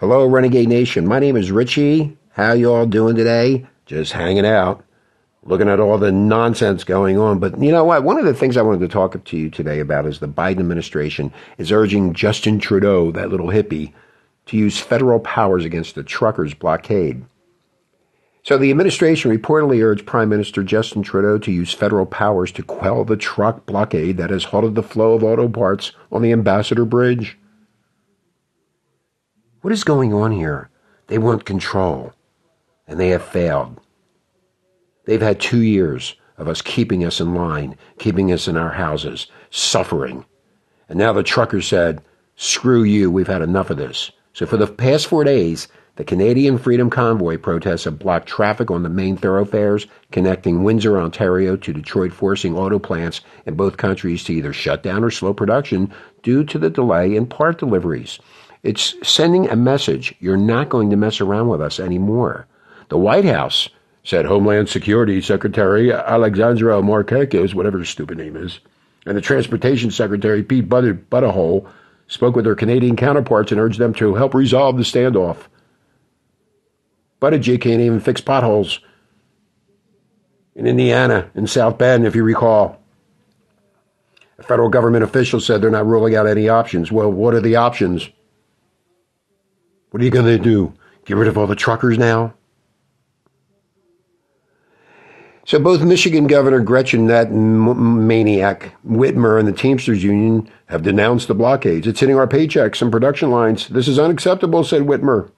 Hello, Renegade Nation. My name is Richie. How you all doing today? Just hanging out, looking at all the nonsense going on. But you know what? One of the things I wanted to talk to you today about is the Biden administration is urging Justin Trudeau, that little hippie, to use federal powers against the truckers' blockade. So the administration reportedly urged Prime Minister Justin Trudeau to use federal powers to quell the truck blockade that has halted the flow of auto parts on the Ambassador Bridge. What is going on here? They want control, and they have failed. They've had 2 years of us keeping us in line, keeping us in our houses, suffering. And now the truckers said, screw you, we've had enough of this. So for the past 4 days, the Canadian Freedom Convoy protests have blocked traffic on the main thoroughfares connecting Windsor, Ontario to Detroit, forcing auto plants in both countries to either shut down or slow production due to the delay in part deliveries. It's sending a message, you're not going to mess around with us anymore. The White House said Homeland Security Secretary Alexandra Marquez, whatever her stupid name is, and the Transportation Secretary Pete Buttahole spoke with their Canadian counterparts and urged them to help resolve the standoff. Buttigieg can't even fix potholes in Indiana, in South Bend, if you recall. A federal government official said they're not ruling out any options. Well, what are the options? What are you going to do? Get rid of all the truckers now? So both Michigan Governor Gretchen, that maniac, Whitmer, and the Teamsters Union have denounced the blockades. It's hitting our paychecks and production lines. This is unacceptable, said Whitmer.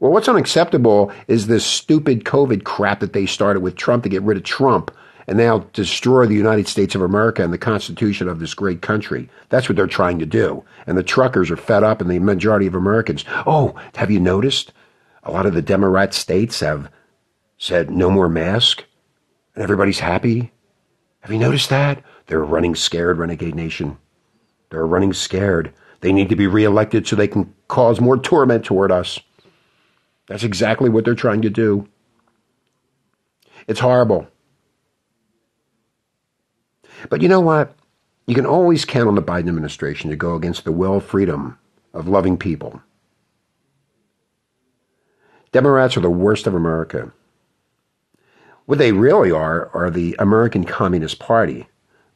Well, what's unacceptable is this stupid COVID crap that they started with Trump to get rid of Trump and now destroy the United States of America and the Constitution of this great country. That's what they're trying to do. And the truckers are fed up and the majority of Americans. Oh, have you noticed? A lot of the Democrat states have said no more mask and everybody's happy. Have you noticed that? They're running scared, Renegade Nation. They're running scared. They need to be reelected so they can cause more torment toward us. That's exactly what they're trying to do. It's horrible. But you know what? You can always count on the Biden administration to go against the will, freedom of loving people. Democrats are the worst of America. What they really are the American Communist Party.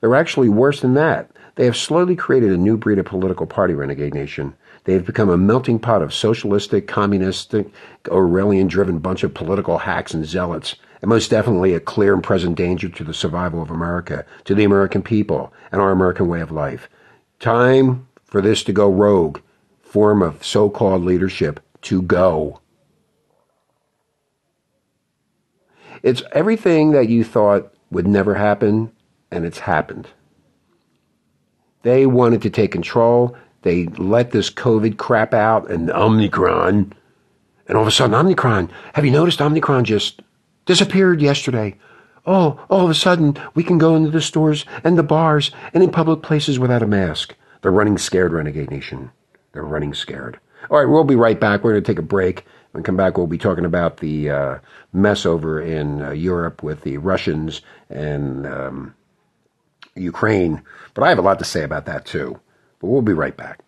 They're actually worse than that. They have slowly created a new breed of political party, Renegade Nation. They have become a melting pot of socialistic, communistic, Aurelian-driven bunch of political hacks and zealots, and most definitely a clear and present danger to the survival of America, to the American people, and our American way of life. Time for this to go rogue, form of so-called leadership to go. It's everything that you thought would never happen, and it's happened. They wanted to take control. They let this COVID crap out and Omicron. And all of a sudden, Omicron, have you noticed Omicron just disappeared yesterday? Oh, all of a sudden, we can go into the stores and the bars and in public places without a mask. They're running scared, Renegade Nation. They're running scared. All right, we'll be right back. We're going to take a break. When we come back, we'll be talking about the mess over in Europe with the Russians and Ukraine, but I have a lot to say about that too, but we'll be right back.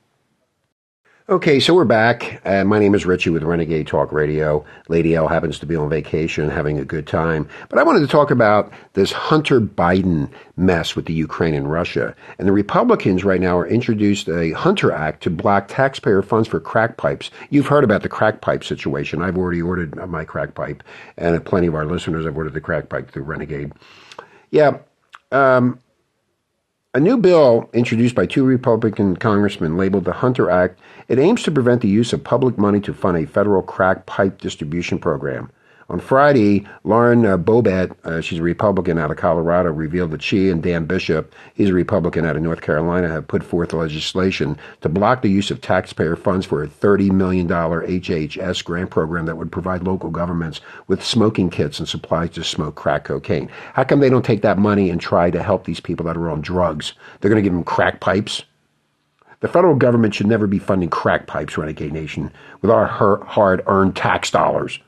Okay, so we're back. My name is Richie with Renegade Talk Radio. Lady L happens to be on vacation, having a good time. But I wanted to talk about this Hunter Biden mess with the Ukraine and Russia. And the Republicans right now are introduced a Hunter Act to block taxpayer funds for crack pipes. You've heard about the crack pipe situation. I've already ordered my crack pipe, and plenty of our listeners have ordered the crack pipe through Renegade. Yeah, a new bill introduced by two Republican congressmen labeled the Hunter Act, it aims to prevent the use of public money to fund a federal crack pipe distribution program. On Friday, Lauren Boebert, she's a Republican out of Colorado, revealed that she and Dan Bishop, he's a Republican out of North Carolina, have put forth legislation to block the use of taxpayer funds for a $30 million HHS grant program that would provide local governments with smoking kits and supplies to smoke crack cocaine. How come they don't take that money and try to help these people that are on drugs? They're going to give them crack pipes? The federal government should never be funding crack pipes, Renegade Nation, with our hard-earned tax dollars.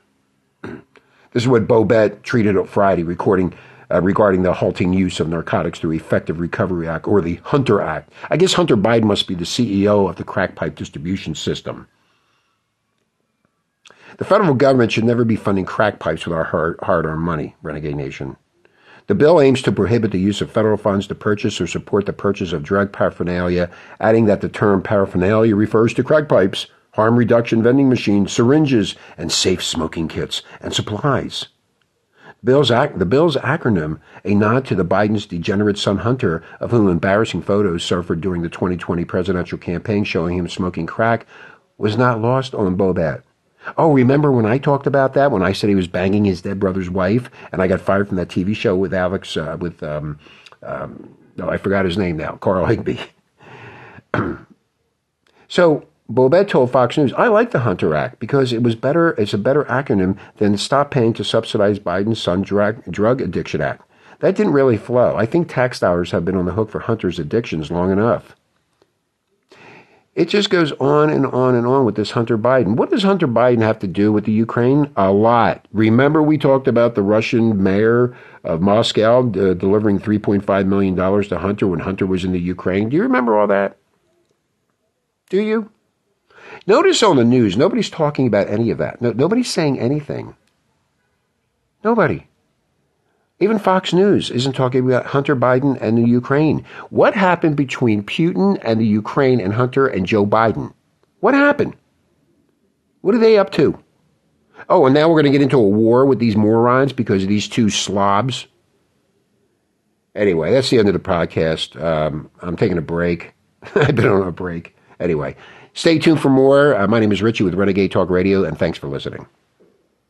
This is what Boebert treated on Friday, regarding the Halting Use of Narcotics Through Effective Recovery Act, or the Hunter Act. I guess Hunter Biden must be the CEO of the crack pipe distribution system. The federal government should never be funding crack pipes with our hard-earned money, Renegade Nation. The bill aims to prohibit the use of federal funds to purchase or support the purchase of drug paraphernalia, adding that the term paraphernalia refers to crack pipes, harm reduction vending machines, syringes, and safe smoking kits and supplies. The bill's acronym, a nod to the Biden's degenerate son Hunter, of whom embarrassing photos surfaced during the 2020 presidential campaign showing him smoking crack, was not lost on Boebert. Oh, remember when I talked about that? When I said he was banging his dead brother's wife, and I got fired from that TV show with Alex, I forgot his name now, Carl Higbie. So Boebert told Fox News, "I like the Hunter Act because it was better. It's a better acronym than Stop Paying to Subsidize Biden's Son's Drug Addiction Act." That didn't really flow. I think tax dollars have been on the hook for Hunter's addictions long enough. It just goes on and on and on with this Hunter Biden. What does Hunter Biden have to do with the Ukraine? A lot. Remember we talked about the Russian mayor of Moscow delivering $3.5 million to Hunter when Hunter was in the Ukraine? Do you remember all that? Do you? Notice on the news, nobody's talking about any of that. No, nobody's saying anything. Nobody. Even Fox News isn't talking about Hunter Biden and the Ukraine. What happened between Putin and the Ukraine and Hunter and Joe Biden? What happened? What are they up to? Oh, and now we're going to get into a war with these morons because of these two slobs? Anyway, that's the end of the podcast. I'm taking a break. I've been on a break. Anyway, stay tuned for more. My name is Richie with Renegade Talk Radio, and thanks for listening.